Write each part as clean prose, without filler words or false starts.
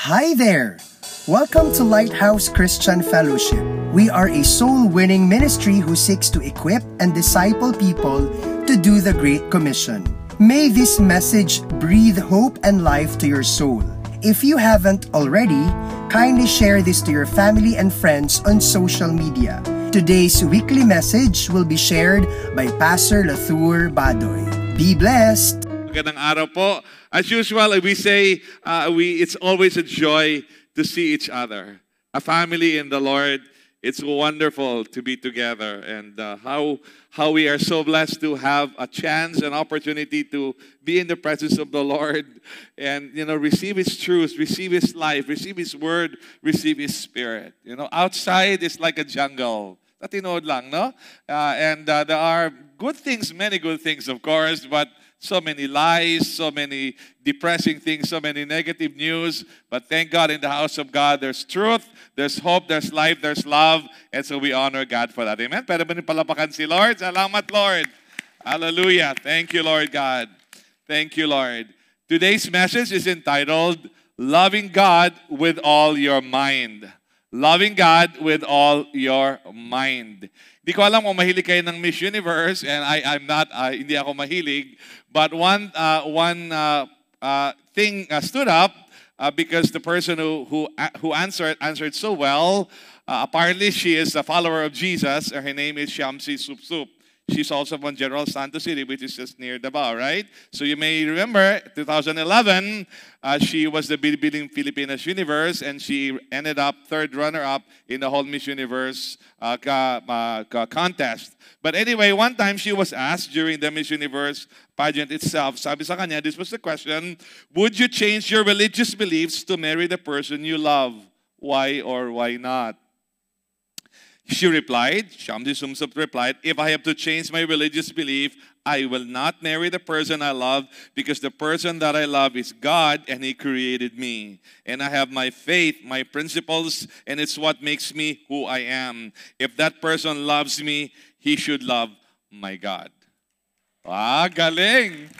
Hi there! Welcome to Lighthouse Christian Fellowship. We are a soul-winning ministry who seeks to equip and disciple people to do the Great Commission. May this message breathe hope and life to your soul. If you haven't already, kindly share this to your family and friends on social media. Today's weekly message will be shared by Pastor Lathur Badoy. Be blessed! Magandang araw po. As usual, we say it's always a joy to see each other. A family in the Lord, it's wonderful to be together. And how we are so blessed to have a chance and opportunity to be in the presence of the Lord and, you know, receive His truth, receive His life, receive His word, receive His spirit. You know, outside is like a jungle. Natinood lang, no? And there are good things, many good things, of course, but so many lies, so many depressing things, so many negative news. But thank God, in the house of God, there's truth, there's hope, there's life, there's love. And so we honor God for that. Amen? Pero palapakan si Lord. Salamat, Lord. Hallelujah. Thank you, Lord God. Thank you, Lord. Today's message is entitled, Loving God with All Your Mind. Loving God with all your mind. Di ko alam kung mahilig kayo ng Miss Universe, and I'm not, hindi ako mahilig. But one thing stood up because the person who answered so well. Apparently, she is a follower of Jesus. Her name is Shamsi Sup. She's also from General Santos City, which is just near Davao, right? So you may remember, 2011, she was the building Filipinas Universe, and she ended up third runner-up in the whole Miss Universe contest. But anyway, one time she was asked during the Miss Universe pageant itself, sabi sa kanya, this was the question, would you change your religious beliefs to marry the person you love? Why or why not? She replied, Shamsi Sup replied, if I have to change my religious belief, I will not marry the person I love because the person that I love is God and He created me. And I have my faith, my principles, and it's what makes me who I am. If that person loves me, he should love my God. Ah, galing!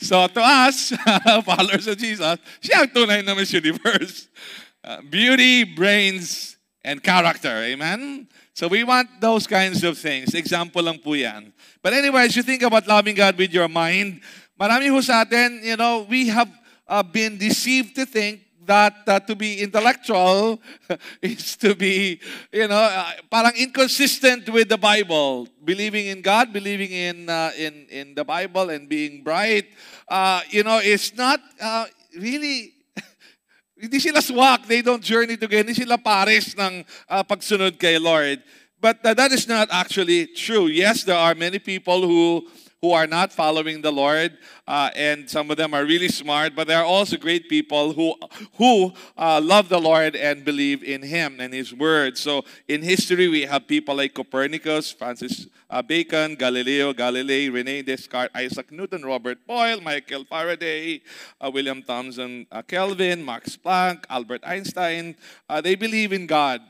So to us, followers of Jesus, siya ang tunay na Miss Universe. Beauty, brains, and character. Amen? So we want those kinds of things. Example lang po yan. But anyway, as you think about loving God with your mind, marami ho sa atin, you know, we have been deceived to think that to be intellectual is to be, you know, parang inconsistent with the Bible. Believing in God, believing in the Bible and being bright, you know, it's not really... Hindi sila swak. They don't journey together. Hindi sila pares ng pagsunod kay Lord. But that is not actually true. Yes, there are many people who are not following the Lord, and some of them are really smart, but there are also great people who love the Lord and believe in Him and His Word. So in history, we have people like Copernicus, Francis Bacon, Galileo Galilei, René Descartes, Isaac Newton, Robert Boyle, Michael Faraday, William Thomson, Kelvin, Max Planck, Albert Einstein. They believe in God.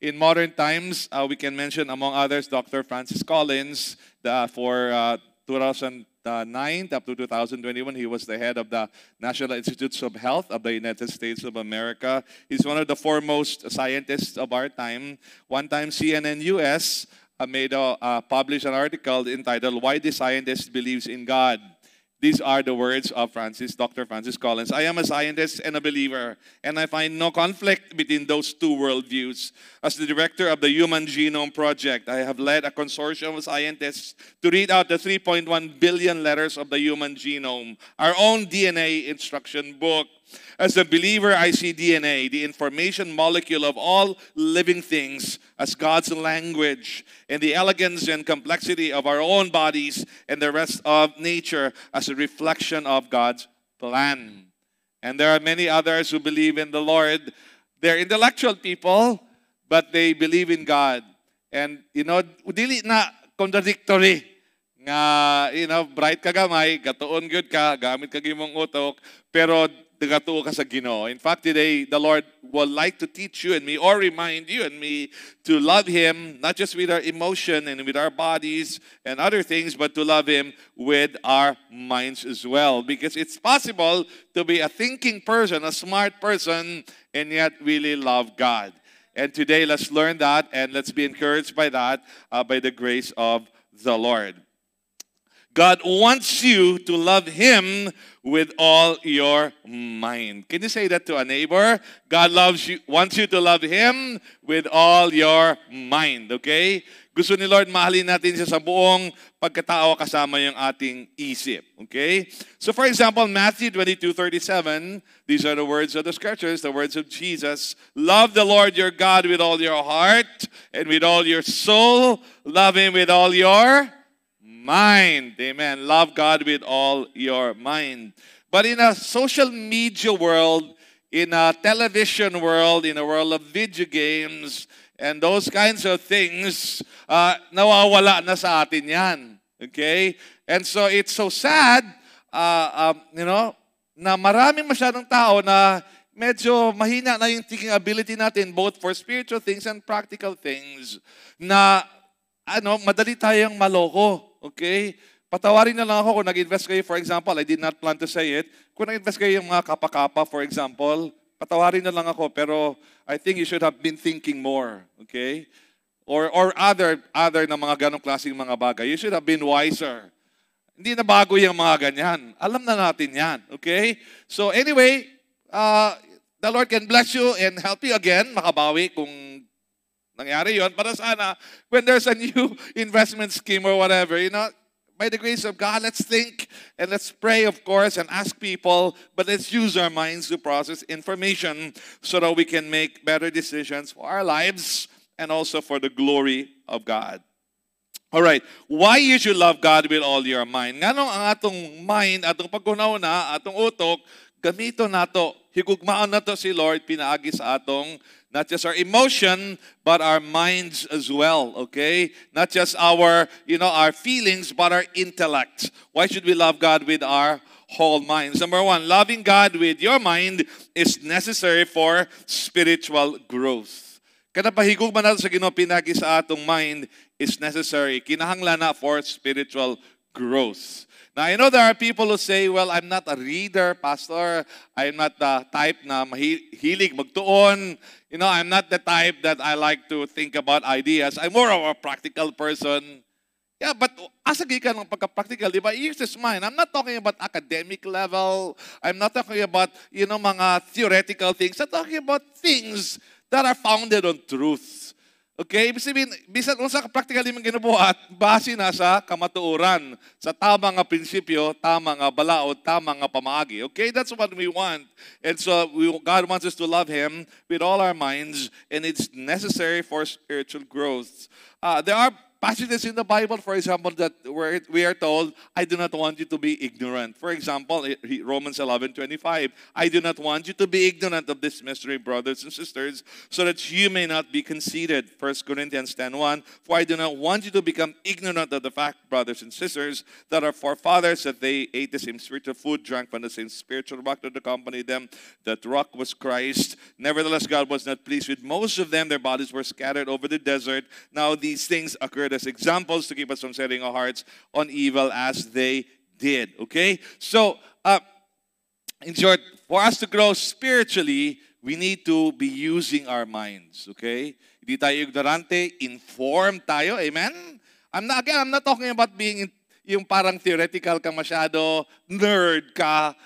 In modern times, we can mention, among others, Dr. Francis Collins, for 2009 up to 2021, he was the head of the National Institutes of Health of the United States of America. He's one of the foremost scientists of our time. One time, CNN US published an article entitled, Why the Scientist Believes in God. These are the words of Dr. Francis Collins. I am a scientist and a believer, and I find no conflict between those two worldviews. As the director of the Human Genome Project, I have led a consortium of scientists to read out the 3.1 billion letters of the human genome, our own DNA instruction book. As a believer, I see DNA, the information molecule of all living things, as God's language, and the elegance and complexity of our own bodies and the rest of nature as a reflection of God's plan. And there are many others who believe in the Lord. They're intellectual people, but they believe in God. And, you know, dili na contradictory. Nga, you know, bright ka gamay, gatuon good ka, gamit ka gimong utok, pero nagatuo ka sa Ginoo. In fact, today, the Lord would like to teach you and me, or remind you and me, to love Him, not just with our emotion and with our bodies and other things, but to love Him with our minds as well. Because it's possible to be a thinking person, a smart person, and yet really love God. And today, let's learn that, and let's be encouraged by that, by the grace of the Lord. God wants you to love Him with all your mind. Can you say that to a neighbor? God loves you, wants you to love Him with all your mind, okay? Gusto ni Lord, mahalin natin siya sa buong pagkatao kasama yung ating isip, okay? So for example, Matthew 22:37, these are the words of the Scriptures, the words of Jesus. Love the Lord your God with all your heart and with all your soul. Love Him with all your mind. Amen. Love God with all your mind. But in a social media world, in a television world, in a world of video games, and those kinds of things, nawawala na sa atin yan. Okay? And so it's so sad, you know, na maraming masyadong tao na medyo mahina na yung thinking ability natin both for spiritual things and practical things na madali tayong maloko. Okay? Patawarin na lang ako kung nag-invest kayo, for example, I did not plan to say it. Kung nag-invest kayo yung mga kapakapa, for example, patawarin na lang ako, pero I think you should have been thinking more. Okay? Or other na mga ganong klaseng mga bagay. You should have been wiser. Hindi na bago yung mga ganyan. Alam na natin yan. Okay? So anyway, the Lord can bless you and help you again. Makabawi kung nangyari yun, para sana, when there's a new investment scheme or whatever, you know, by the grace of God, let's think and let's pray, of course, and ask people, but let's use our minds to process information so that we can make better decisions for our lives and also for the glory of God. All right, why you should love God with all your mind? Nga nung ang atong mind, atong pagkunaw na, atong utok, gamito na to, higugmaan na to si Lord, pinaagi sa atong not just our emotion, but our minds as well, okay? Not just our, you know, our feelings, but our intellect. Why should we love God with our whole minds? Number one, loving God with your mind is necessary for spiritual growth. Kada pahigugma nato sa Ginoo pinagi sa atong mind is necessary. Kinahanglan for spiritual growth. Now, I know there are people who say, well, I'm not a reader, Pastor. I'm not the type na mahilig magtuon. You know, I'm not the type that I like to think about ideas. I'm more of a practical person. Yeah, but asagi ka ng pagka-practical, di ba? Use this mind. I'm not talking about academic level. I'm not talking about, you know, mga theoretical things. I'm talking about things that are founded on truth. Okay? Ibig sabihin, bisan unsa ka practically man ginubuhat, base na sa kamatuoran, sa tama nga prinsipyo, tama nga balaod, tama nga pamaagi. Okay? That's what we want. And so God wants us to love Him with all our minds, and it's necessary for spiritual growth. There are passages in the Bible, for example, that where we are told, I do not want you to be ignorant. For example, Romans 11:25, I do not want you to be ignorant of this mystery, brothers and sisters, so that you may not be conceited. 1 Corinthians 10:1, for I do not want you to become ignorant of the fact, brothers and sisters, that our forefathers, that they ate the same spiritual food, drank from the same spiritual rock that accompanied them. That rock was Christ. Nevertheless, God was not pleased with most of them. Their bodies were scattered over the desert. Now these things occurred as examples to keep us from setting our hearts on evil as they did. Okay? So, in short, for us to grow spiritually, we need to be using our minds. Okay? Hindi tayo ignorante, informed tayo. Amen? I'm not talking about being yung parang theoretical ka masyado, nerd ka.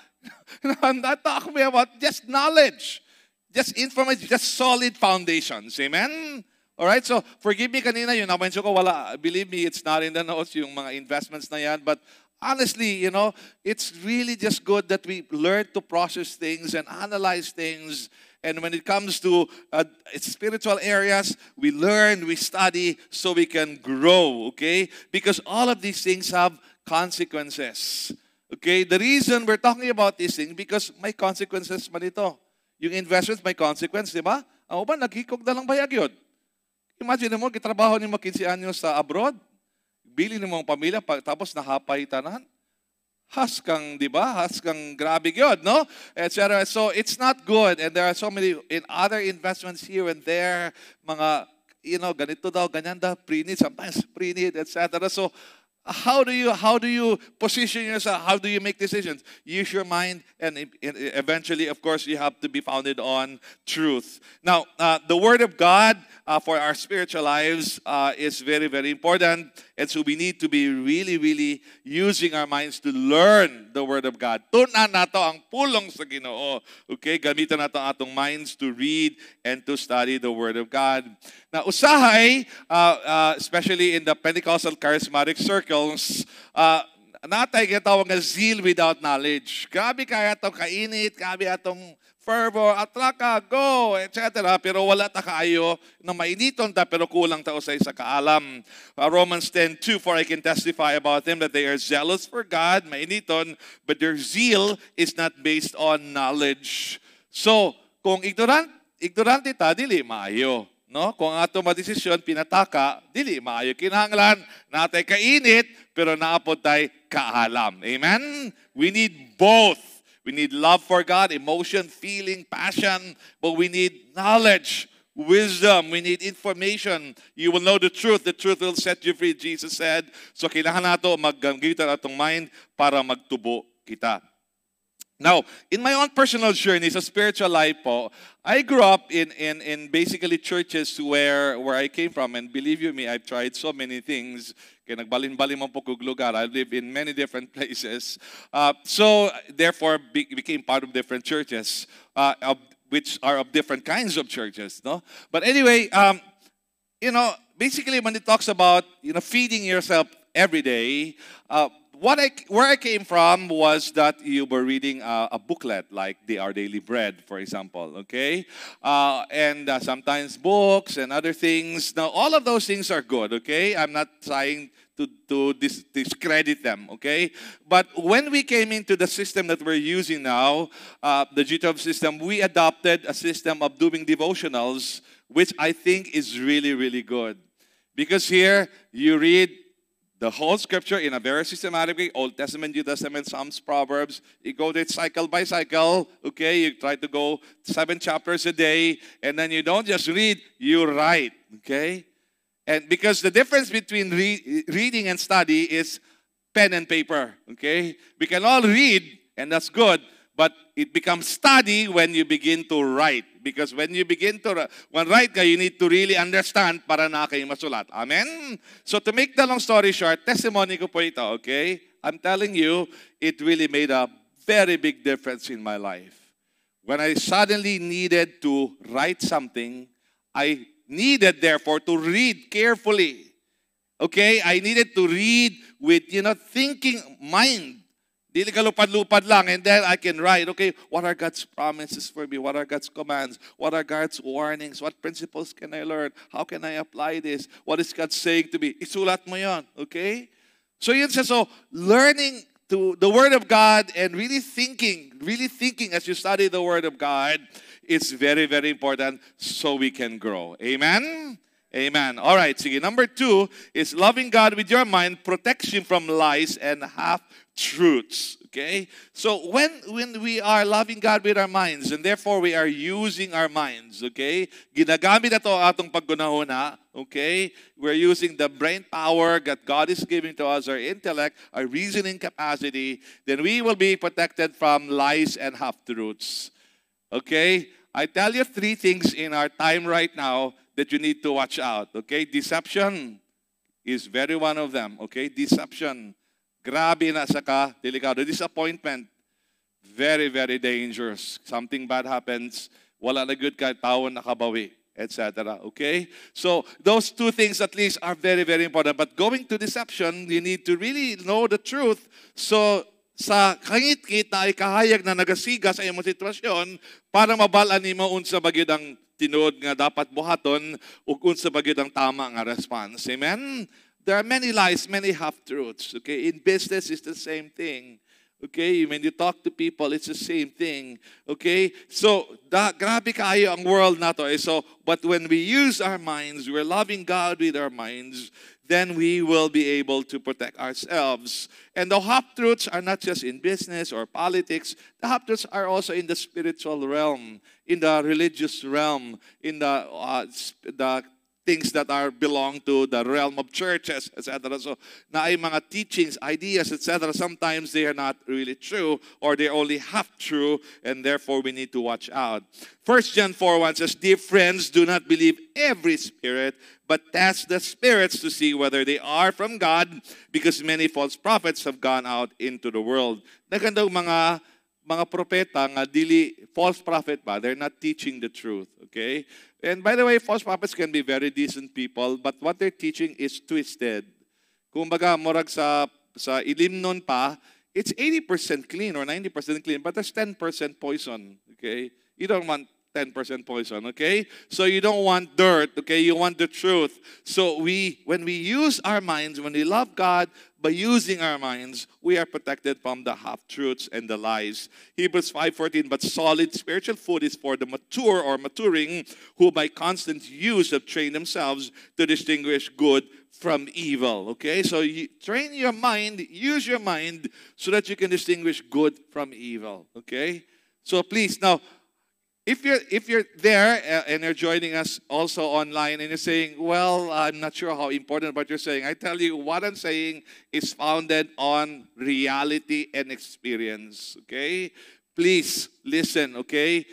I'm not talking about just knowledge. Just information. Just solid foundations. Amen? Alright, so forgive me kanina yun. Napansin ko, wala. Believe me, it's not in the notes, yung mga investments na yan. But honestly, you know, it's really just good that we learn to process things and analyze things. And when it comes to spiritual areas, we learn, we study, so we can grow, okay? Because all of these things have consequences, okay? The reason we're talking about these things, because may consequences man ito. Yung investments may consequence, di ba? Ako ba, naghikog na lang bayag yun? Imagine mo, kitrabaho ni mo 15 anos sa abroad, bili ni mong pamilya, tapos nahapay tanan. Haskang, di ba? Haskang grabe yun, no? Et cetera. So it's not good. And there are so many in other investments here and there, mga, you know, ganito daw, ganyan daw, pre-need, sometimes pre-need, et cetera. So How do you position yourself? How do you make decisions? Use your mind, and eventually, of course, you have to be founded on truth. Now, the Word of God for our spiritual lives is very, very important. And so we need to be really, really using our minds to learn the Word of God. Tunan nato ang pulong sa Ginoo. Okay? Gamitan nato atong minds to read and to study the Word of God. Now, usahay, especially in the Pentecostal charismatic circle, natay gatawag nga zeal without knowledge. Grabe kaya itong kainit, grabe atong fervor, atlaka, go, etc. Pero wala ta kaayo na mainiton ta pero kulang ta usay sa kaalam. Romans 10:2, for I can testify about them that they are zealous for God, mainiton, but their zeal is not based on knowledge. So, kung ignorante ta, dili maayo. No? Kung ang ato madesisyon, pinataka, dili maayo kinahanglan, natay kainit, pero naapod tay kaalam. Amen? We need both. We need love for God, emotion, feeling, passion, but we need knowledge, wisdom, we need information. You will know the truth will set you free, Jesus said. So kailangan nato maggamgitan atong mind para magtubo kita. Now, in my own personal journey, sa spiritual life po, I grew up in basically churches where I came from. And believe you me, I've tried so many things. Kaya nagbalin-balin man po kung lugar. I live in many different places. So, therefore, became part of different churches, which are of different kinds of churches. No? But anyway, you know, basically when it talks about, you know, feeding yourself every day, where I came from was that you were reading a booklet like Our Daily Bread, for example, okay? And sometimes books and other things. Now, all of those things are good, okay? I'm not trying to discredit them, okay? But when we came into the system that we're using now, the G-12 system, we adopted a system of doing devotionals, which I think is really, really good. Because here, you read the whole scripture in a very systematic way, Old Testament, New Testament, Psalms, Proverbs. You go to it cycle by cycle, okay? You try to go 7 chapters a day, and then you don't just read, you write, okay? And because the difference between reading and study is pen and paper, okay? We can all read, and that's good, but it becomes study when you begin to write. Because when you begin to write, you need to really understand para na kayo masulat. Amen? So to make the long story short, testimony ko po ito, okay? I'm telling you, it really made a very big difference in my life. When I suddenly needed to write something, I needed, therefore, to read carefully. Okay? I needed to read with, you know, thinking mind. Dili ka lupad-lupad lang, and then I can write, okay, what are God's promises for me? What are God's commands? What are God's warnings? What principles can I learn? How can I apply this? What is God saying to me? Isulat mo yon, okay? So yun siya, so learning to the Word of God and really thinking as you study the Word of God is very, very important so we can grow. Amen? Amen. All right, sige. Number 2 is loving God with your mind protects you from lies and half-truths. Okay? So when we are loving God with our minds, and therefore we are using our minds, okay? Ginagamit ato atong paggunahuna, okay? We're using the brain power that God is giving to us, our intellect, our reasoning capacity. Then we will be protected from lies and half-truths. Okay? I tell you 3 things in our time right now that you need to watch out, okay? Deception is very one of them, okay? Deception. Grabe na saka delikado. Disappointment. Very, very dangerous. Something bad happens. Wala na good ka, tao nakabawi, etc. Okay? So, those 2 things at least are very, very important. But going to deception, you need to really know the truth. So, sa kangit-kit na ikahayag na nagasiga sa iyong sitwasyon para mabalaan nimo unsa bagyo ang tinuod nga dapat buhaton ug unsa bagyo ang tama nga response. Amen? There are many lies, many half-truths. Okay? In business, it's the same thing. Okay? When you talk to people, it's the same thing. Okay? So, grabe kaayo ang world nato. Eh? So, but when we use our minds, we're loving God with our minds, then we will be able to protect ourselves. And the half-truths are not just in business or politics. The half-truths are also in the spiritual realm, in the religious realm, in the things that are belong to the realm of churches, etc. So, na ay mga teachings, ideas, etc. Sometimes they are not really true, or they're only half true, and therefore we need to watch out. 1 John 4:1 says, "Dear friends, do not believe every spirit, but test the spirits to see whether they are from God, because many false prophets have gone out into the world." Nagandang mga propeta nga dili false prophet ba, they're not teaching the truth, okay? And by the way, false prophets can be very decent people, but what they're teaching is twisted. Kung baga, morag sa ilim nun pa, it's 80% clean or 90% clean, but there's 10% poison, okay? You don't want 10% poison, okay? So you don't want dirt, okay? You want the truth. So when we use our minds, when we love God, by using our minds, we are protected from the half-truths and the lies. Hebrews 5:14, "But solid spiritual food is for the mature or maturing, who by constant use have trained themselves to distinguish good from evil." Okay, so you train your mind, use your mind, so that you can distinguish good from evil. Okay, so please now, if you're there and you're joining us also online and you're saying, "Well, I'm not sure how important what you're saying," I tell you, what I'm saying is founded on reality and experience, okay? Please listen, okay?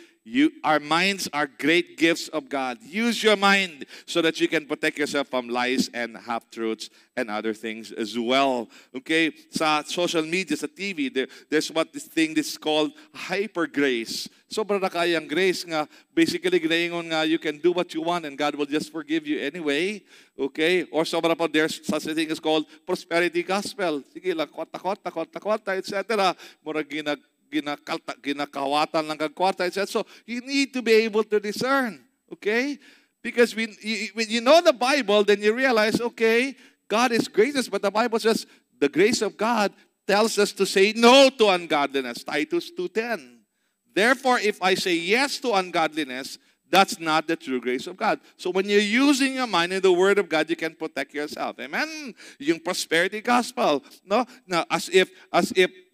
Our minds are great gifts of God. Use your mind so that you can protect yourself from lies and half-truths and other things as well. Okay? Sa social media, sa TV, there's this thing called hyper-grace. Sobra na kayang grace nga, basically, ginaingon nga, you can do what you want and God will just forgive you anyway. Okay? Or sobra pa, there's such a thing is called prosperity gospel. Sige lang, kwata-kwata, etc. Murag ginakawatan lang kag kwarta, etc. So, you need to be able to discern, okay? Because when you know the Bible, then you realize, okay, God is gracious, but the Bible says the grace of God tells us to say no to ungodliness, Titus 2:10. Therefore, if I say yes to ungodliness, that's not the true grace of God. So when you're using your mind in the Word of God, you can protect yourself. Amen? Yung prosperity gospel, no? Now, as if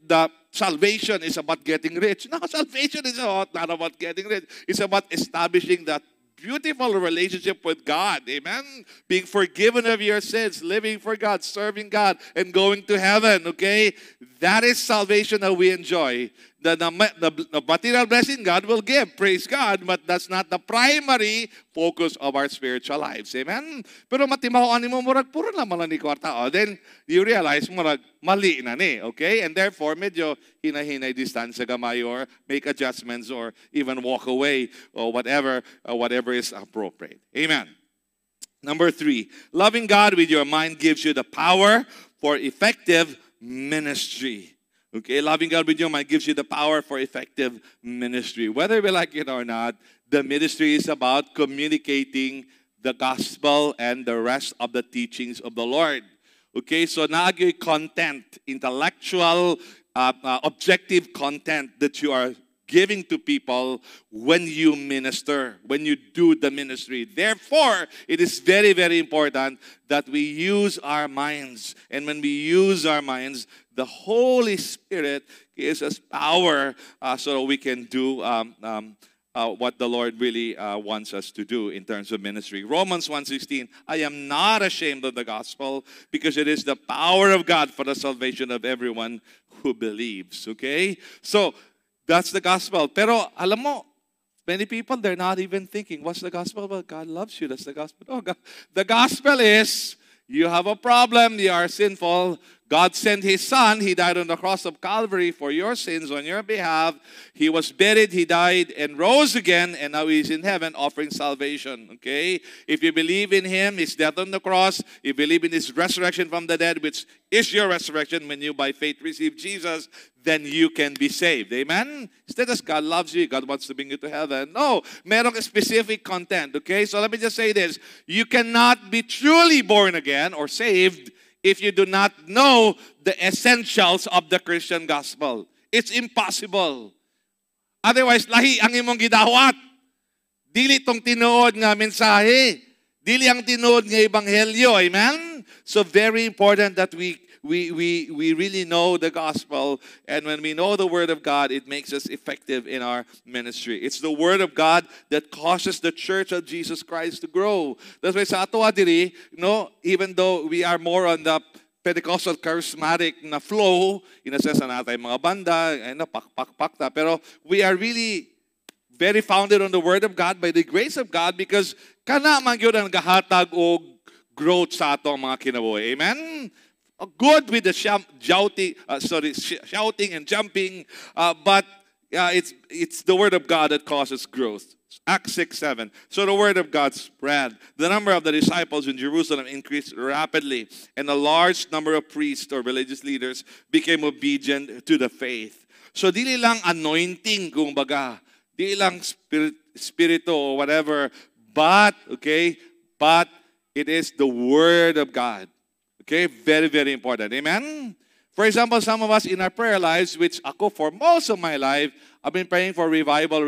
the salvation is about getting rich. No, salvation is not about getting rich. It's about establishing that beautiful relationship with God. Amen? Being forgiven of your sins, living for God, serving God, and going to heaven. Okay? That is salvation that we enjoy. The material blessing God will give. Praise God. But that's not the primary focus of our spiritual lives. Amen? Pero matimahoan mo murag puro lang mala ni kwarta. Then you realize murag mali na ni. Okay? And therefore, medyo hinahinay distansya gamay or make adjustments or even walk away or whatever is appropriate. Amen. Number 3, loving God with your mind gives you the power for effective ministry. Okay, loving God with your mind gives you the power for effective ministry. Whether we like it or not, the ministry is about communicating the gospel and the rest of the teachings of the Lord. Okay, so naagyoy content, intellectual, objective content that you are giving to people when you minister, when you do the ministry. Therefore, it is very, very important that we use our minds. And when we use our minds, the Holy Spirit gives us power so that we can do what the Lord really wants us to do in terms of ministry. Romans 1:16, "I am not ashamed of the gospel, because it is the power of God for the salvation of everyone who believes." Okay? So, that's the gospel. Pero alam mo, many people, they're not even thinking, what's the gospel? Well, God loves you. That's the gospel. Oh, God. The gospel is, you have a problem, you are sinful. God sent His Son. He died on the cross of Calvary for your sins on your behalf. He was buried, He died, and rose again, and now He's in heaven offering salvation, okay? If you believe in Him, His death on the cross, you believe in His resurrection from the dead, which is your resurrection when you by faith receive Jesus, then you can be saved. Amen? Instead of God loves you, God wants to bring you to heaven. No, merong specific content, okay? So let me just say this. You cannot be truly born again or saved if you do not know the essentials of the Christian gospel. It's impossible. Otherwise, lahi ang imong gidawat. Dili tong tinuod nga mensahe. Dili ang tinuod nga ebanghelyo. Amen? So very important that we really know the gospel, and when we know the word of God, it makes us effective in our ministry. It's the word of God that causes the church of Jesus Christ to grow. That's why sa ato adiri, no, even though we are more on the Pentecostal charismatic na flow, inasesan natin mga banda, na pak ta, pero we are really very founded on the word of God by the grace of God, because kana man gyud ang gahatag og growth sa ato mga kinabuhi. Amen. Good with the shouting and jumping, but it's the word of God that causes growth. Acts 6:7. So the word of God spread. The number of the disciples in Jerusalem increased rapidly, and a large number of priests or religious leaders became obedient to the faith. So dili lang anointing, kumbaga, dili lang spirito or whatever, but it is the word of God. Okay, very, very important. Amen? For example, some of us in our prayer lives, which ako for most of my life, I've been praying for revival.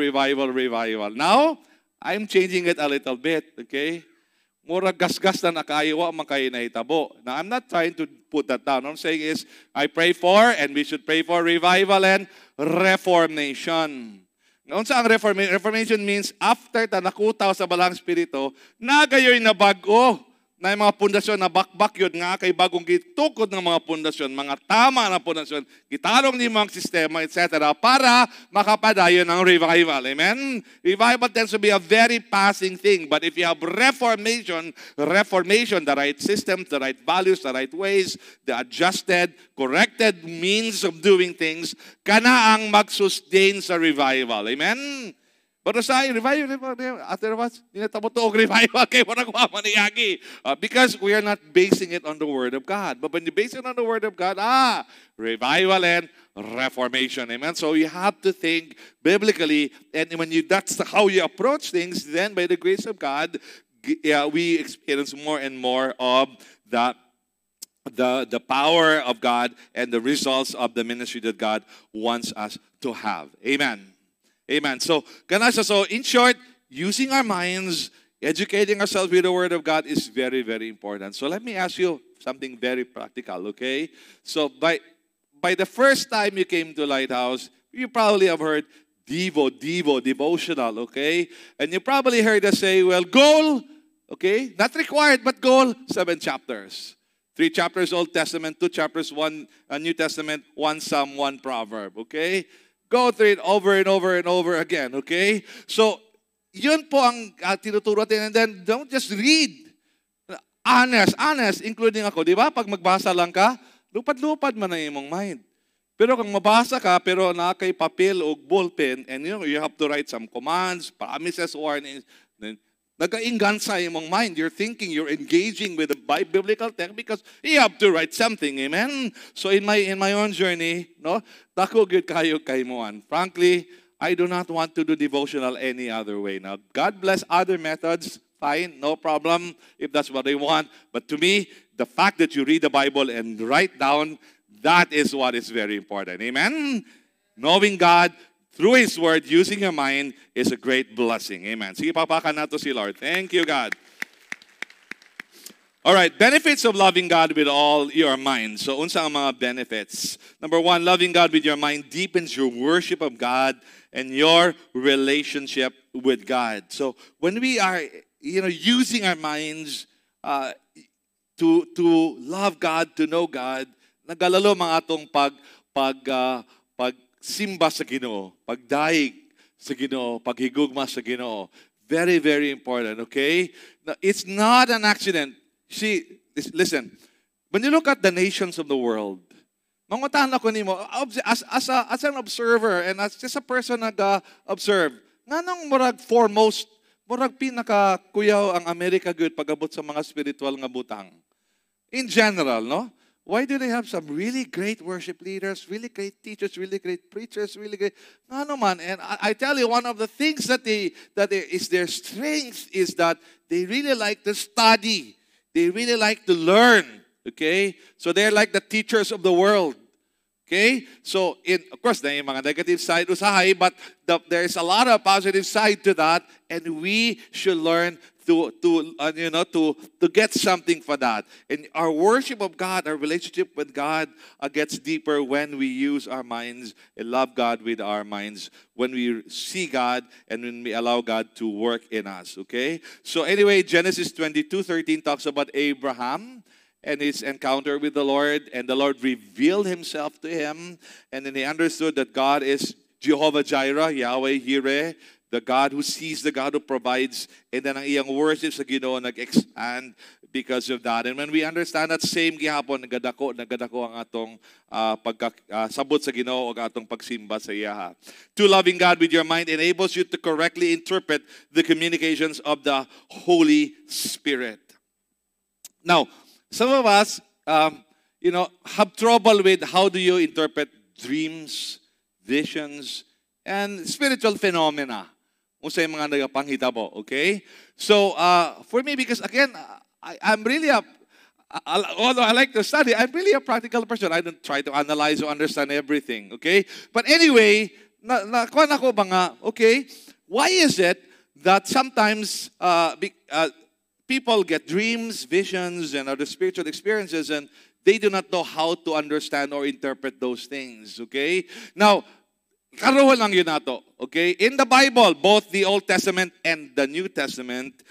Now, I'm changing it a little bit. Okay? Mura gasgas na nakaiwa, makayo na itabo. Now, I'm not trying to put that down. What I'm saying is, I pray for, and we should pray for revival and reformation. Unsa ang reformation? Reformation means, after ta nakutaw sa balang spirito, nagayoy na bago. Na yung mga pundasyon na bakbak yun nga kay bagong gitukod ng mga pundasyon, mga tama na pundasyon, gitalong ni mga sistema, etc. para makapadayon ng revival. Amen? Revival tends to be a very passing thing, but if you have reformation, the right systems, the right values, the right ways, the adjusted, corrected means of doing things, kana ang mag-sustain sa revival. Amen? Pero sa revival, after what? Dinatapot to revival kay wala ko maniyagi. Because we are not basing it on the word of God. But when you base it on the word of God, revival and reformation. Amen? So you have to think biblically, and when you that's how you approach things, then by the grace of God, we experience more and more of the power of God and the results of the ministry that God wants us to have. Amen. Amen. So in short, using our minds, educating ourselves with the Word of God is very, very important. So let me ask you something very practical, okay? So by the first time you came to Lighthouse, you probably have heard devotional, okay? And you probably heard us say, well, goal, okay? Not required, but goal, 7 chapters. 3 chapters Old Testament, 2 chapters one New Testament, 1 Psalm, 1 Proverb, okay? Go through it over and over and over again, okay? So, yun po ang tinuturo natin. And then, don't just read. Honest, including ako. Di ba? Pag magbasa lang ka, lupad-lupad man ang imong mind. Pero kung mabasa ka, pero nakay papel o ballpen, and you have to write some commands, promises, warnings, then, nagaingan sa imong mind. You're thinking, you're engaging with the biblical text because you have to write something. Amen? So in my own journey, no, dako gyud kayo kay moan. Frankly, I do not want to do devotional any other way. Now, God bless other methods. Fine, no problem if that's what they want. But to me, the fact that you read the Bible and write down, that is what is very important. Amen? Knowing God through His Word, using your mind, is a great blessing. Amen. Sige, papakan nato si Lord. Thank you, God. All right, benefits of loving God with all your mind. So, unsa ang mga benefits? Number one, loving God with your mind deepens your worship of God and your relationship with God. So, when we are, using our minds to love God, to know God, nagalalo mga atong pag simba sa Ginoo, pagdaig sa Ginoo, paghigugma sa Ginoo. Very, very important, okay? Now, it's not an accident. See, listen, when you look at the nations of the world, mangutan ako nimo, as an observer and as just a person nag-observe, nganong murag foremost, murag pinakakuyaw ang Amerika good pag-abot sa mga spiritual nga butang. In general, no? Why do they have some really great worship leaders, really great teachers, really great preachers, really great? No, man. And I tell you, one of the things that is their strength is that they really like to study. They really like to learn. Okay? So they're like the teachers of the world. Okay? So, of course, there is mga negative side usahay, but there is a lot of positive side to that, and we should learn to get something for that. And our worship of God, our relationship with God gets deeper when we use our minds and love God with our minds, when we see God and when we allow God to work in us. Okay? So anyway, Genesis 22:13 talks about Abraham and his encounter with the Lord, and the Lord revealed himself to him, and then he understood that God is Jehovah Jireh, Yahweh Jireh, the God who sees, the God who provides, and then ang iyang worship sa Ginoo nag-expand because of that. And when we understand that same gihapon, nagadako ang atong pagkasabot sa Ginoo o atong pagsimba sa iyaha. To loving God with your mind enables you to correctly interpret the communications of the Holy Spirit. Now, some of us, have trouble with how do you interpret dreams, visions, and spiritual phenomena. Unsay mga nagapanghitabo, okay? So, for me, because again, although I like to study, I'm really a practical person. I don't try to analyze or understand everything, okay? But anyway, why is it that sometimes people get dreams, visions, and other spiritual experiences, and they do not know how to understand or interpret those things, okay? Now, karuhol lang yun nato, okay? In the Bible, both the Old Testament and the New Testament,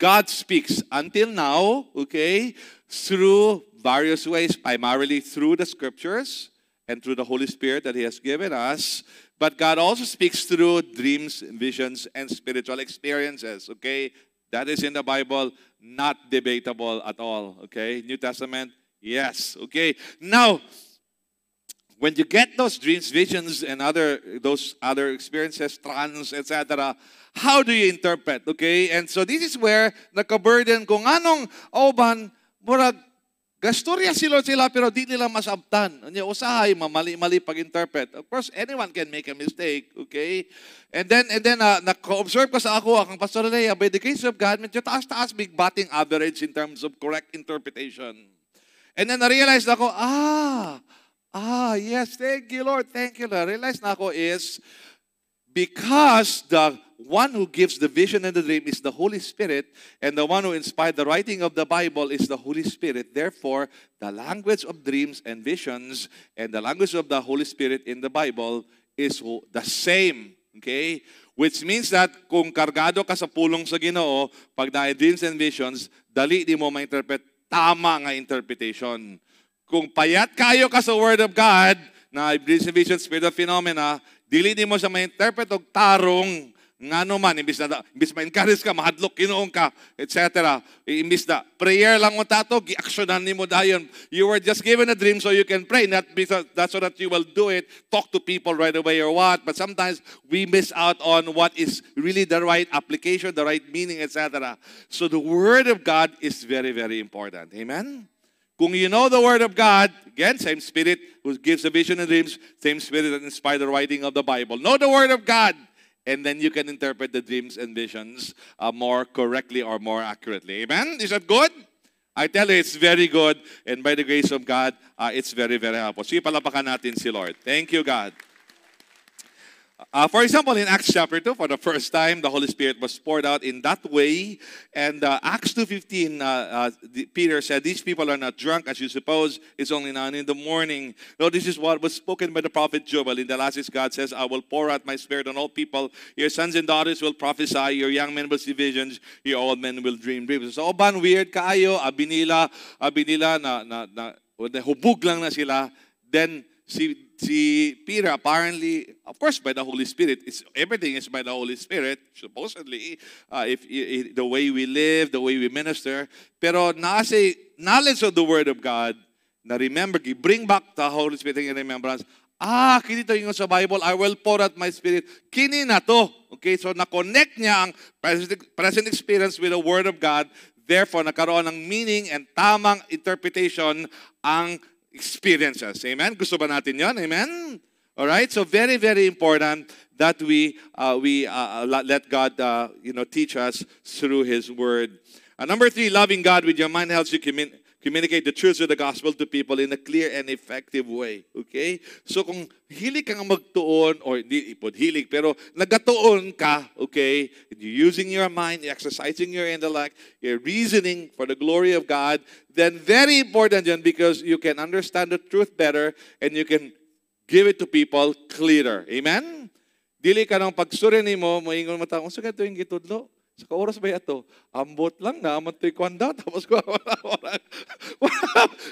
God speaks until now, okay, through various ways, primarily through the Scriptures and through the Holy Spirit that He has given us. But God also speaks through dreams, visions, and spiritual experiences, okay? That is in the Bible, not debatable at all, okay? New Testament, yes, okay? Now, when you get those dreams, visions, and those other experiences, trance, etc., how do you interpret? Okay, and so this is where nakaburden kung anong oban murag gasturya sila pero di nila masabtan. Unya usahay mamali-mali pag-interpret. Of course, anyone can make a mistake. Okay, and then naka-observe ko sa ako ang Pastor Lea, by the grace of God, medyo taas-taas big batting average in terms of correct interpretation. And then na-realize ako, yes, thank you, Lord. Thank you, Lord. Realize na ako is because the one who gives the vision and the dream is the Holy Spirit, and the one who inspired the writing of the Bible is the Holy Spirit. Therefore, the language of dreams and visions and the language of the Holy Spirit in the Bible is the same. Okay? Which means that kung kargado ka sa pulong sa Ginoo, pag na dreams and visions, dali di mo ma-interpret tama nga interpretation. Kung payat kayo ka sa Word of God, na dreams and visions, spiritual phenomena, dili mo siya ma-interpret og tarong nga naman, imbis ma-encourage ka, mahadlok, kinuong ka, etc. Imbis na prayer lang mo tato, gi-actionan ni mo dayon. You were just given a dream so you can pray, that's so that you will do it, talk to people right away or what, but sometimes we miss out on what is really the right application, the right meaning, etc. So the Word of God is very, very important. Amen? Kung you know the Word of God, again, same Spirit who gives the vision and dreams, same Spirit that inspired the writing of the Bible. Know the Word of God, and then you can interpret the dreams and visions more correctly or more accurately. Amen? Is that good? I tell you, it's very good. And by the grace of God, it's very, very helpful. Sige, palapakan natin si Lord. Thank you, God. For example, in Acts chapter 2, for the first time, the Holy Spirit was poured out in that way. And Acts 2:15, Peter said, "These people are not drunk, as you suppose. It's only 9 in the morning. No, this is what was spoken by the prophet Joel. In the last days, God says, I will pour out my Spirit on all people. Your sons and daughters will prophesy. Your young men will see visions. Your old men will dream dreams." So, oban weird kaayo, abinila na hubog lang na sila. Then, see, Peter apparently, of course, by the Holy Spirit, everything is by the Holy Spirit, supposedly, if the way we live, the way we minister. Pero nasa knowledge of the Word of God, na remember, bring back the Holy Spirit in remembrance. Kinito yung sa Bible, I will pour out my Spirit. Kini na to. Okay, so na-connect niya ang present experience with the Word of God. Therefore, nakaroon ng meaning and tamang interpretation ang experiences. Amen? Gusto ba natin yun? Amen? Alright? So, very, very important that we let God, teach us through His Word. Number 3, loving God with your mind helps you Communicate the truths of the gospel to people in a clear and effective way. Okay? So kung hilig kang magtuon, or hindi ipod hilig, pero nagatuon ka, okay? You're using your mind, you're exercising your intellect, you're reasoning for the glory of God, then very important yun because you can understand the truth better and you can give it to people clearer. Amen? Dili ka ng pagsurini mo, maingon mo taong, saka ito yung gitudlo. Sa oras ba ito? Ambot lang na, aman ito'y kwanda. Tapos ko,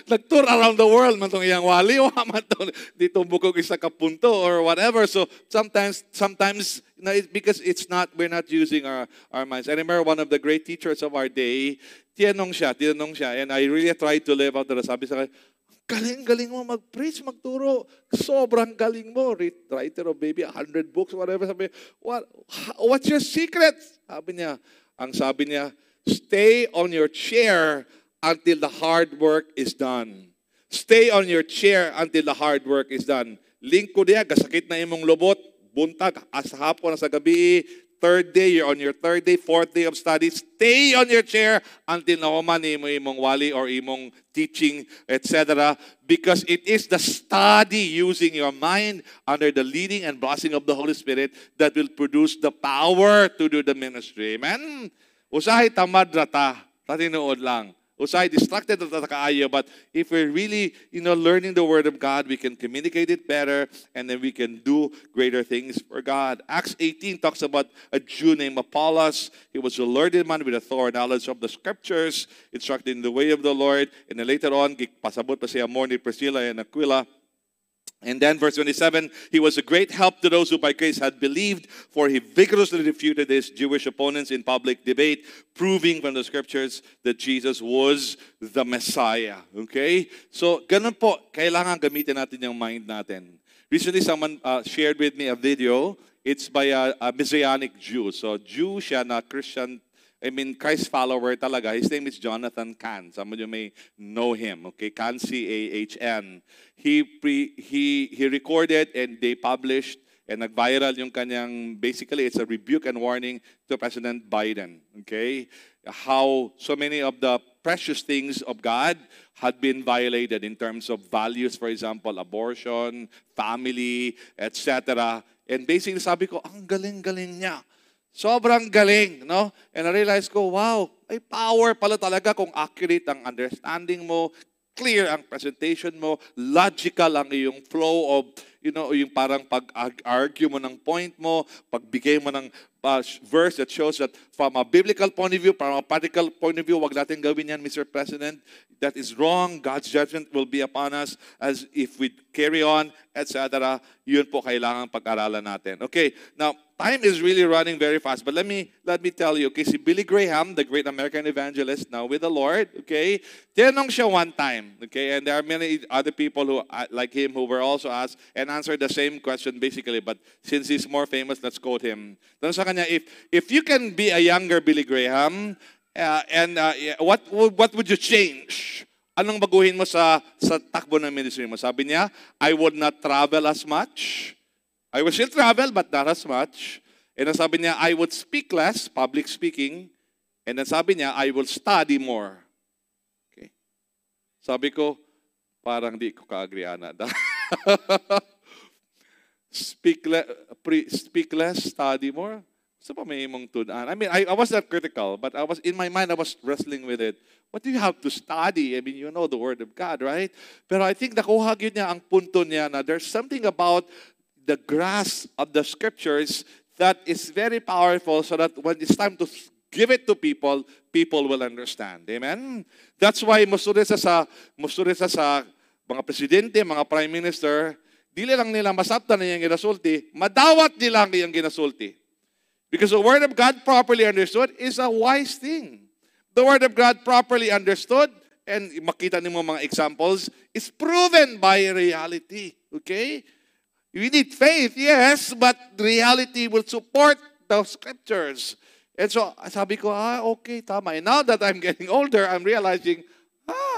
nag-tour around the world, man itong iyang wali, o aman itong ditumbukog isa kapunto, or whatever. So, sometimes, you know, because it's not, we're not using our minds. I remember one of the great teachers of our day, tinanong siya, and I really tried to live out the sabi sa kanya, galing mo mag-preach, magturo. Sobrang galing mo. Writer of baby, 100 books, whatever. Sabi niya, what's your secret? Sabi niya, stay on your chair until the hard work is done. Stay on your chair until the hard work is done. Lingko niya, gasakit na imong lubot, buntag, asahapon na sa gabi, third day, you're on your third day, fourth day of study, stay on your chair until naoman imong wali or imong teaching, etc. Because it is the study using your mind under the leading and blessing of the Holy Spirit that will produce the power to do the ministry. Amen? Usahay tamad rata, tatinood lang. Usahay distracted rata kaayo, but if we're really, learning the Word of God, we can communicate it better, and then we can do greater things for God. Acts 18 talks about a Jew named Apollos. He was a learned man with a thorough knowledge of the Scriptures, instructed in the way of the Lord, and then later on, pasabot pa siya more ni Priscilla and Aquila. And then verse 27, he was a great help to those who by grace had believed, for he vigorously refuted his Jewish opponents in public debate, proving from the Scriptures that Jesus was the Messiah. Okay? So, ganun po, kailangan gamitin natin yung mind natin. Recently, someone shared with me a video. It's by a Messianic Jew. So, Jew siya na Christian, Christ follower talaga. His name is Jonathan Cahn. Some of you may know him. Okay, Cahn, C-A-H-N. He recorded and they published and nag-viral yung kanyang, basically it's a rebuke and warning to President Biden. Okay, how so many of the precious things of God had been violated in terms of values, for example, abortion, family, etc. And basically sabi ko, ang galing-galing niya. Sobrang galing, no? And I realized ko, wow, may power pala talaga kung accurate ang understanding mo, clear ang presentation mo, logical ang iyong flow of, yung parang pag-argue mo ng point mo, pagbigay mo ng verse that shows that from a biblical point of view, from a practical point of view, wag natin gawin yan, Mr. President. That is wrong. God's judgment will be upon us as if we carry on, etc. Yun po kailangan pag-aralan natin. Okay, now, time is really running very fast, but let me tell you, okay, si Billy Graham, the great American evangelist, now with the Lord, okay, tinanong siya one time, okay, and there are many other people who, like him, who were also asked and answered the same question basically, but since he's more famous, let's quote him. Tanong sa kanya, if you can be a younger Billy Graham, what would you change? Anong baguhin mo sa takbo ng ministry mo? Sabi niya, I would not travel as much. I will still travel, but not as much. And then sabi niya, I would speak less, public speaking. And then sabi niya, I will study more. Okay. Sabi ko, parang di ko kaagriana. Speak less, study more. So pa may imong tunan. I was not critical, but I was in my mind, I was wrestling with it. What do you have to study? You know the Word of God, right? Pero I think nakuha yun niya ang punto niya na there's something about the grasp of the Scriptures that is very powerful so that when it's time to give it to people, people will understand. Amen? That's why musuri sa mga presidente, mga prime minister, dili lang nila masapta na yung ginasulti, madawat nila yung ginasulti. Because the Word of God properly understood is a wise thing. The Word of God properly understood, and makita niyo mga examples, is proven by reality. Okay? We need faith, yes, but reality will support the Scriptures. And so, sabi ko, okay, tama. And now that I'm getting older, I'm realizing,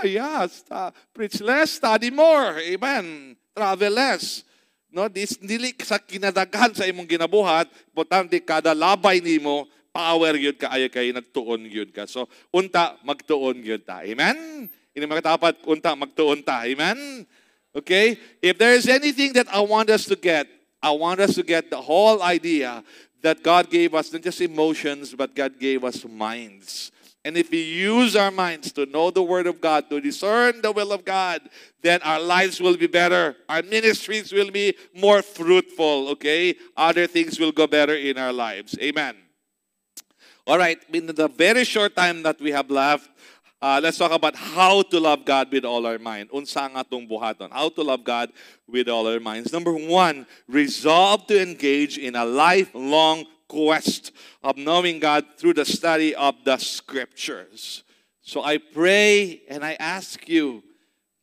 yes, preach less, study more. Amen. Travel less. No, this nili sa kinadagan sa imong ginabuhat, importante kada labay nimo, power yun ka, ay kay nagtuon yun ka. So, unta, magtuon yun ta. Amen? Hindi makatapat unta magtuunta. Amen? Okay? If there is anything that I want us to get, I want us to get the whole idea that God gave us not just emotions, but God gave us minds. And if we use our minds to know the Word of God, to discern the will of God, then our lives will be better. Our ministries will be more fruitful, okay? Other things will go better in our lives. Amen. All right, in the very short time that we have left, let's talk about how to love God with all our mind. How to love God with all our minds. Number one, resolve to engage in a lifelong quest of knowing God through the study of the Scriptures. So I pray and I ask you,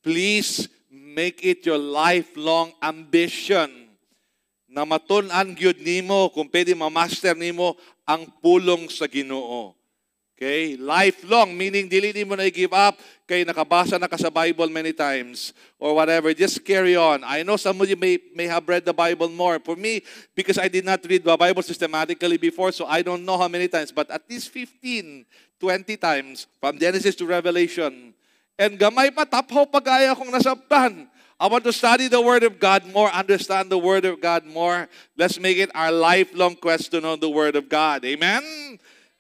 please make it your lifelong ambition na matun-an gyud nimo kung pwede ma-master nimo ang pulong sa Ginoo. Okay? Lifelong, meaning dili nimo na i-give up kay nakabasa na ka sa Bible many times or whatever. Just carry on. I know some of you may have read the Bible more. For me, because I did not read the Bible systematically before, so I don't know how many times, but at least 15, 20 times from Genesis to Revelation. And gamay pa taphaw pagaya kong nasabtan. I want to study the Word of God more, understand the Word of God more. Let's make it our lifelong quest to know the Word of God. Amen?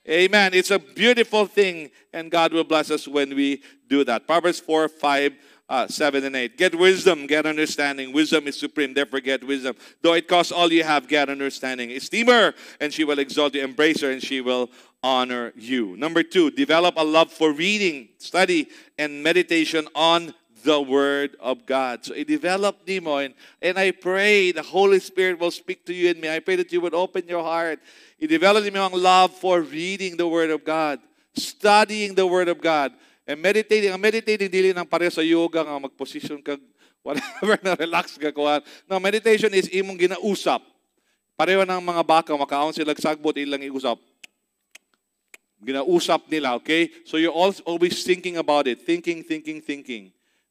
Amen. It's a beautiful thing, and God will bless us when we do that. Proverbs 4, 5, 7, and 8. Get wisdom, get understanding. Wisdom is supreme, therefore get wisdom. Though it costs all you have, get understanding. Esteem her, and she will exalt you. Embrace her, and she will honor you. Number two, develop a love for reading, study, and meditation on the Word of God. So it developed nimo, and I pray the Holy Spirit will speak to you and me. I pray that you would open your heart. It developed nimo ang love for reading the Word of God, studying the Word of God, and meditating. Ang meditating dili nang pareho sa yoga nga magposition ka whatever na relax ka kuan. No, meditation is imong ginausap. Pareho nang mga baka makaon sila sagbot ilang iusap. Ginausap nila, okay? So you're always thinking about it, thinking.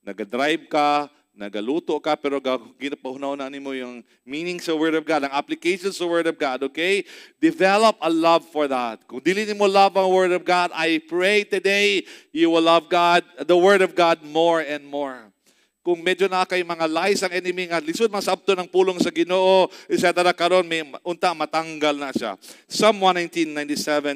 Nagadrive ka, nagaluto ka, pero ginapahunaunaan mo yung meaning sa Word of God, ang application sa Word of God, okay? Develop a love for that. Kung dili mo love ang Word of God, I pray today you will love God, the Word of God more and more. Kung medyo na kay mga lies ang enemy nga, lisod masabto ng pulong sa Ginoo, etc. Karon may unta matanggal na siya. Psalm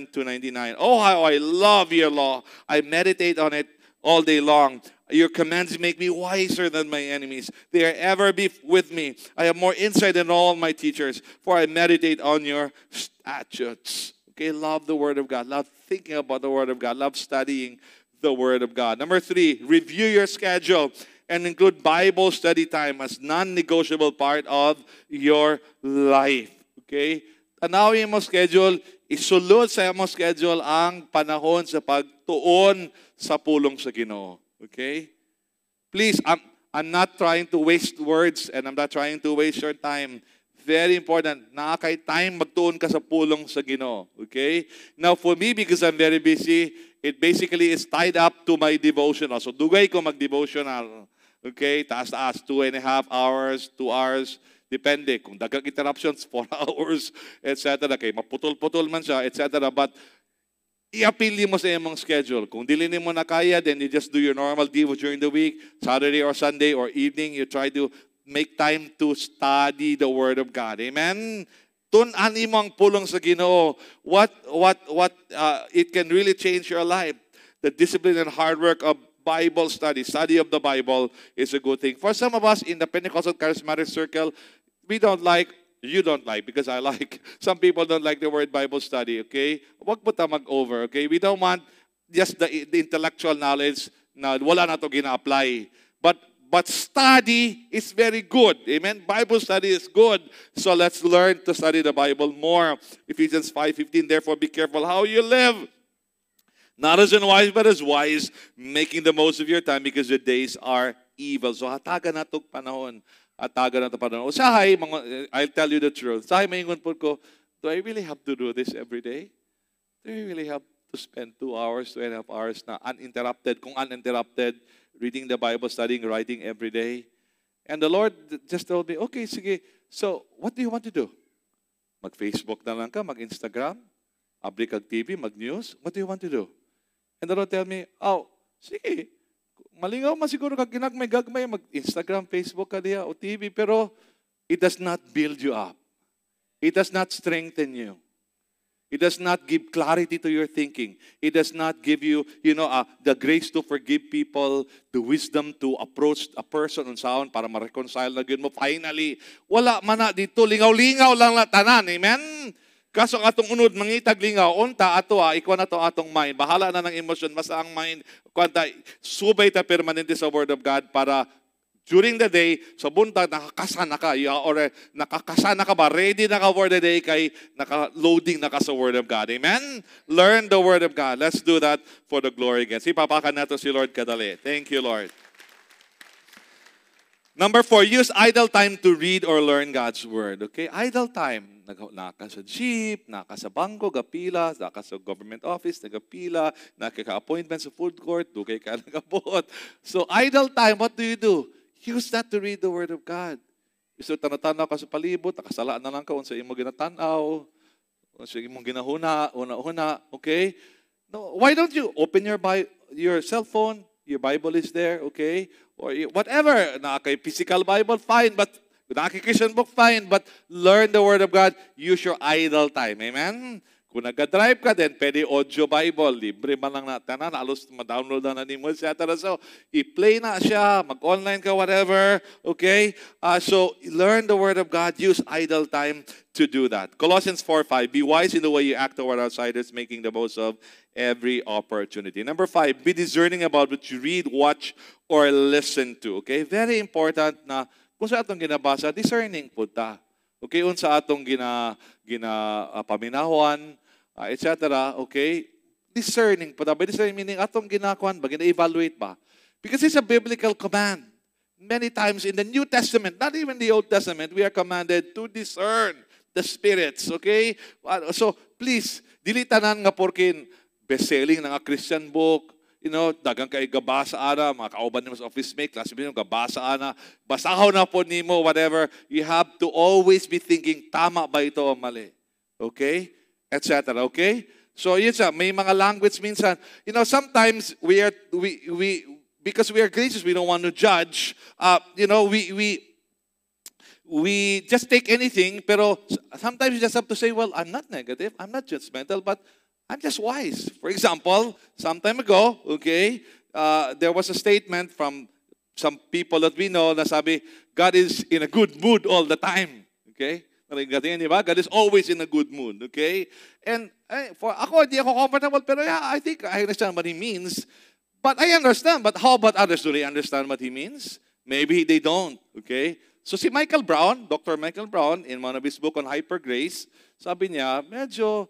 119:97-99. Oh, how I love your law. I meditate on it all day long. Your commands make me wiser than my enemies. They are ever with me. I have more insight than all my teachers, for I meditate on your statutes. Okay, love the Word of God. Love thinking about the Word of God. Love studying the Word of God. Number three, review your schedule and include Bible study time as non-negotiable part of your life. Okay? Tanawin mo schedule, isulod sa mo schedule ang panahon sa pagtuon sa pulong sa Ginoo. Okay? Please, I'm not trying to waste words and I'm not trying to waste your time. Very important. Nakakay time magtuon ka sa pulong sa Ginoo. Okay? Now for me, because I'm very busy, it basically is tied up to my devotional. So dugay ko mag-devotional. Okay? Taas-taas. 2.5 hours, 2 hours. Depende. Kung dagang interruptions, 4 hours, etc. Okay, maputol-putol man siya, etc. But i-appeal mo sa imong schedule. Kung dili mo na kaya, then you just do your normal devo during the week, Saturday or Sunday or evening, you try to make time to study the Word of God. Amen? Tun-an imo ang pulong sa Ginoo. It can really change your life. The discipline and hard work of Bible study. Study of the Bible is a good thing. For some of us in the Pentecostal charismatic circle, we don't like. You don't like, because I like. Some people don't like the word Bible study, okay? Wag mo ta mag-over, okay? We don't want just the intellectual knowledge na wala na to gina-apply. But study is very good, amen? Bible study is good. So let's learn to study the Bible more. Ephesians 5:15, therefore be careful how you live. Not as unwise, but as wise, making the most of your time because your days are evil. So hatagan na itong panahon. I'll tell you the truth. Do I really have to do this every day? Do I really have to spend 2 hours, 2.5 hours na uninterrupted, reading the Bible, studying, writing every day? And the Lord just told me, okay, sige, so what do you want to do? Mag-Facebook na lang ka, mag-Instagram, abri kag TV, mag-news, what do you want to do? And the Lord tell me, oh, sige, malingaw man siguro kag ginagmay-gagmay, mag-Instagram, Facebook ka diya, o TV, pero it does not build you up. It does not strengthen you. It does not give clarity to your thinking. It does not give you, the grace to forgive people, the wisdom to approach a person on sound para ma-reconcile na yun mo. Finally, wala man na dito. Lingaw-lingaw lang na tanan. Amen? Kaso ang atong unod, mangitag lingaw, unta, ato ikaw na to atong mind. Bahala na ng emotion, basta ang mind. Kwanta, subay ta permanente sa Word of God para during the day, sa buntag, nakakasana ka. Or nakakasana ka ba? Ready na ka for the day kay naka-loading na ka sa Word of God. Amen? Learn the Word of God. Let's do that for the glory again. Ipapakan nato si Lord kadali. Thank you, Lord. Number 4, use idle time to read or learn God's Word. Okay? Idle time. Naka sa jeep, naka sa bangko, gapila, naka sa government office, nagapila, naka ka appointment sa food court, dugay ka nagabot. So, idle time, what do? Use that to read the Word of God. Gusto tanatanaw ka sa palibot, nakasalaan na lang ka, unsa imong ginatanaw, unsa imong ginahuna, una-una, okay? No, why don't you open your cell phone, your Bible is there, okay? Or whatever, nakay physical Bible, fine, but nakay Christian book, fine, but learn the Word of God, use your idle time, amen? Kung nag-drive ka din, pwede audio Bible. Libre man lang na. Alos, ma-download na ni mo, etc. So, i-play na siya. Mag-online ka, whatever. Okay? So, learn the Word of God. Use idle time to do that. Colossians 4:5. Be wise in the way you act toward outsiders, making the most of every opportunity. Number 5, be discerning about what you read, watch, or listen to. Okay? Very important na kung sa atong ginabasa, discerning po ta. Okay? Unsa atong paminahuan, etc. Okay? Discerning po. By discerning meaning, atong ginakuan ba? Gina-evaluate ba? Because it's a biblical command. Many times in the New Testament, not even the Old Testament, we are commanded to discern the spirits. Okay? So, please, dilitanan nga porkin best-selling na nga Christian book. Dagang kay gabasa ana, mga kauban nimo sa office mate, klase nimo gabasa ana, basahaw na po nimo, whatever. You have to always be thinking, tama ba ito o mali? Okay? Etc. Okay? So, yun siya, may mga language minsan. Sometimes because we are gracious, we don't want to judge. We just take anything, pero sometimes you just have to say, well, I'm not negative, I'm not judgmental, but I'm just wise. For example, some time ago, okay, there was a statement from some people that we know na sabi, God is in a good mood all the time. Okay? God is always in a good mood. Okay? And for ako, di ako comfortable, pero yeah, I think I understand what he means. But I understand. But how about others? Do they understand what he means? Maybe they don't. Okay? So si Michael Brown, Dr. Michael Brown, in one of his book on Hyper Grace, sabi niya, medyo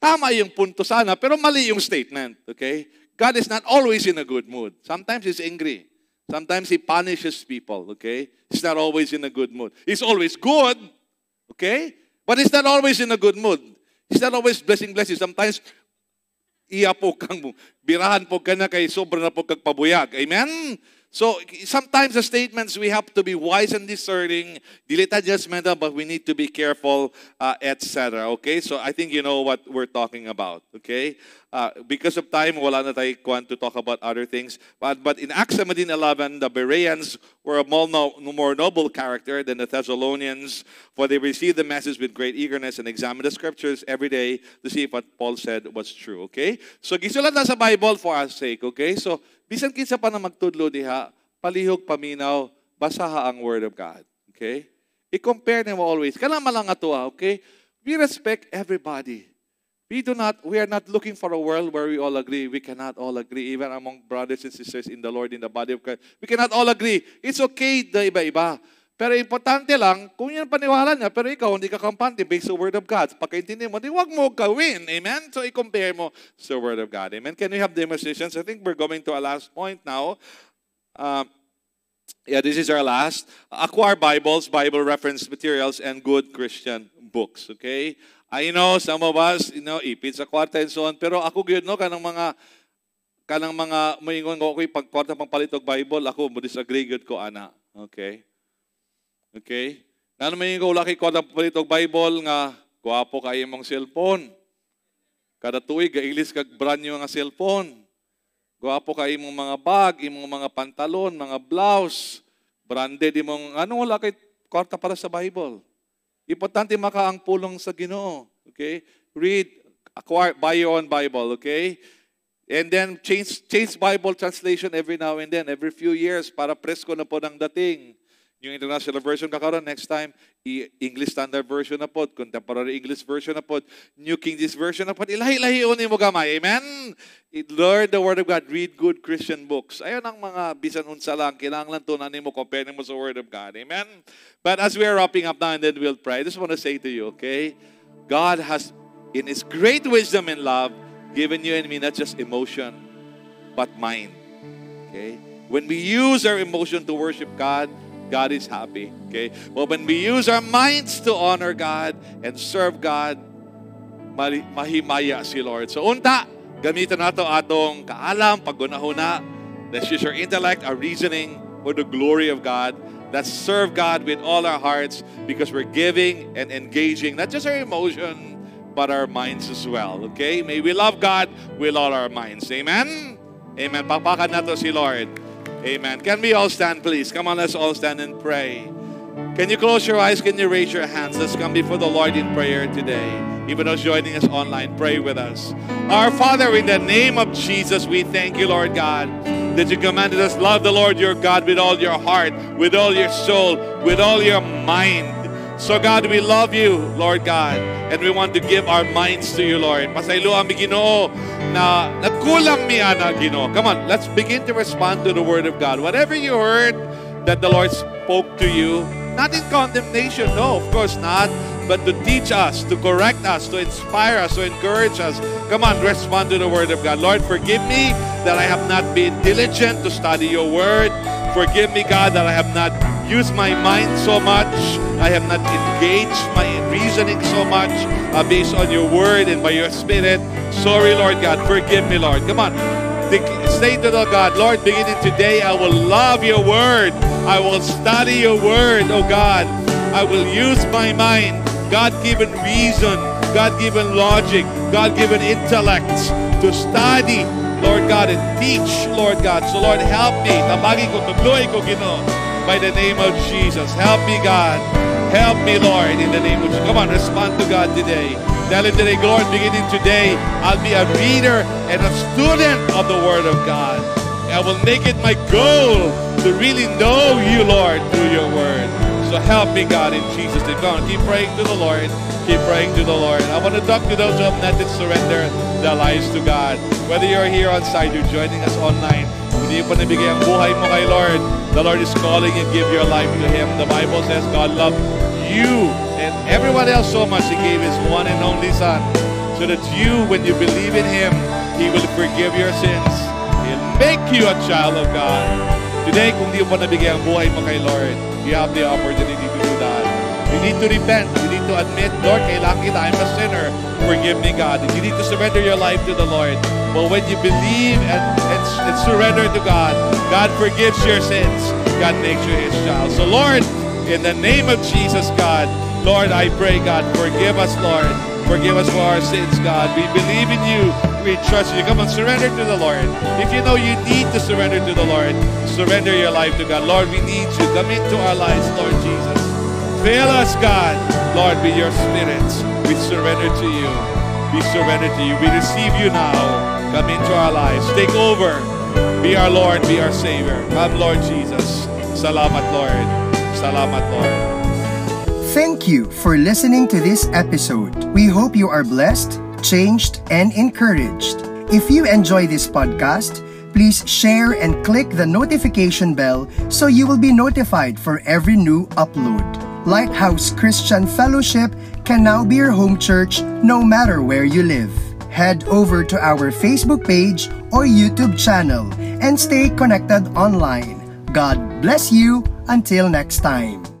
tama yung punto sana, pero mali yung statement. Okay? God is not always in a good mood. Sometimes He's angry. Sometimes He punishes people. Okay? He's not always in a good mood. He's always good. Okay? But He's not always in a good mood. He's not always blessing. Sometimes, iya po kang birahan po ka na kay sobra na po kagpabuyag. Amen? So, sometimes the statements, we have to be wise and discerning. Dilita judgmental, but we need to be careful, etc. Okay? So, I think you know what we're talking about. Okay? Because of time, wala na tayo kwan to talk about other things. But in Acts 17:11, the Bereans were a more noble character than the Thessalonians, for they received the message with great eagerness and examined the scriptures every day to see if what Paul said was true. Okay? So, gisulat na sa Bible for our sake. Okay? So, bisan kinsa pa na magtudlo diha, palihog paminaw, basaha ang Word of God. Okay? I-compare nimo always. Kanama lang atoa, okay? We respect everybody. We are not looking for a world where we all agree. We cannot all agree, even among brothers and sisters in the Lord, in the body of Christ. We cannot all agree. It's okay na iba-iba. Pero importante lang, kung yan paniwala niya, pero ikaw hindi ka kampante based on the Word of God. Pagkaintindi mo, di wag mo gawin. Amen? So, i-compare mo sa Word of God. Amen? Can we have demonstrations? I think we're going to our last point now. This is our last. Acquire Bibles, Bible reference materials, and good Christian books. Okay? I know some of us, ipit sa kwarta and so on. Pero ako gyud kanang mga moingon ko ko'y pagkwarta pang palitog Bible, ako mo disagree gyud ko ana. Okay? Okay? Nano may ko laki ko na palitog Bible nga guwapo kayo mong cellphone. Kada tuig, gailis kag brand new nga cellphone. Guwapo ka imong mga bag, imong mga pantalon, mga blouse, branded imong, ano wala kay kwarta para sa Bible. Importante makaang pulong sa Ginoo. Okay? Read, acquire, buy your own Bible. Okay? And then change Bible translation every now and then, every few years, para presko na po ng dating. Yung international version kakaroon, next time, English Standard Version na po, Contemporary English Version na po, New King James Version na po, ilahi-ilahiunin mo gamay. Amen? Learn the Word of God. Read good Christian books. Ayan ang mga bisan-unsa lang, kailangan tunanin mo, compare mo sa Word of God. Amen? But as we are wrapping up now and then we'll pray, I just want to say to you, okay? God has, in His great wisdom and love, given you and me not just emotion, but mind. Okay? When we use our emotion to worship God, God is happy, okay? But when we use our minds to honor God and serve God, mahimaya si Lord. So unta, gamitan nato atong kaalam, pagunahuna. Let's use our intellect, our reasoning for the glory of God. Let's serve God with all our hearts because we're giving and engaging, not just our emotion, but our minds as well, okay? May we love God with all our minds. Amen? Amen. Papakan nato si Lord. Amen. Can we all stand, please? Come on, let's all stand and pray. Can you close your eyes? Can you raise your hands? Let's come before the Lord in prayer today. Even those joining us online, pray with us. Our Father, in the name of Jesus, we thank you, Lord God, that you commanded us, love the Lord your God with all your heart, with all your soul, with all your mind. So God, we love you, Lord God, and we want to give our minds to you, Lord. Masaylo ang Ginoo na nagkulang mi ana Ginoo. Come on, let's begin to respond to the Word of God. Whatever you heard that the Lord spoke to you, not in condemnation, no, of course not, but to teach us, to correct us, to inspire us, to encourage us. Come on, respond to the Word of God. Lord, forgive me that I have not been diligent to study your Word. Forgive me, God, that I have not use my mind so much. I have not engaged my reasoning so much based on your Word and by your Spirit. Sorry, Lord God. Forgive me, Lord. Come on. Say to the God, Lord, beginning today, I will love your Word. I will study your Word, oh God. I will use my mind. God-given reason, God-given logic, God-given intellects to study, Lord God, and teach, Lord God. So, Lord, help me. Tabagi ko, tugluhin ko, Ginoo. By the name of Jesus. Help me, God. Help me, Lord, in the name of Jesus. Come on, respond to God today. Tell Him today, Lord, beginning today, I'll be a reader and a student of the Word of God. I will make it my goal to really know you, Lord, through your Word. So help me, God, in Jesus' name. Come on, keep praying to the Lord. Keep praying to the Lord. I want to talk to those who have not yet surrendered their lives to God. Whether you're here on site, you're joining us online, hindi pa nabigay ang buhay mo kay Lord. The Lord is calling you, give your life to Him. The Bible says God loved you and everyone else so much He gave His one and only Son. So that you, when you believe in Him, He will forgive your sins. He'll make you a child of God. Today, kung hindi pa nabigay ang buhay mo kay Lord, you have the opportunity to do that. You need to repent. You need to admit, Lord, kailangan kita. I'm a sinner. Forgive me, God. You need to surrender your life to the Lord. But when you believe and surrender to God, God forgives your sins. God makes you His child. So, Lord, in the name of Jesus, God, Lord, I pray, God, forgive us, Lord. Forgive us for our sins, God. We believe in you. We trust you. Come on, surrender to the Lord. If you know you need to surrender to the Lord, surrender your life to God. Lord, we need you. Come into our lives, Lord Jesus. Fill us, God, Lord, with your Spirit. We surrender to you. We surrender to you. We receive you now. Come into our lives. Take over. Be our Lord. Be our Savior. Come, Lord Jesus. Salamat, Lord. Salamat, Lord. Thank you for listening to this episode. We hope you are blessed, changed, and encouraged. If you enjoy this podcast, please share and click the notification bell so you will be notified for every new upload. Lighthouse Christian Fellowship can now be your home church no matter where you live. Head over to our Facebook page or YouTube channel and stay connected online. God bless you. Until next time.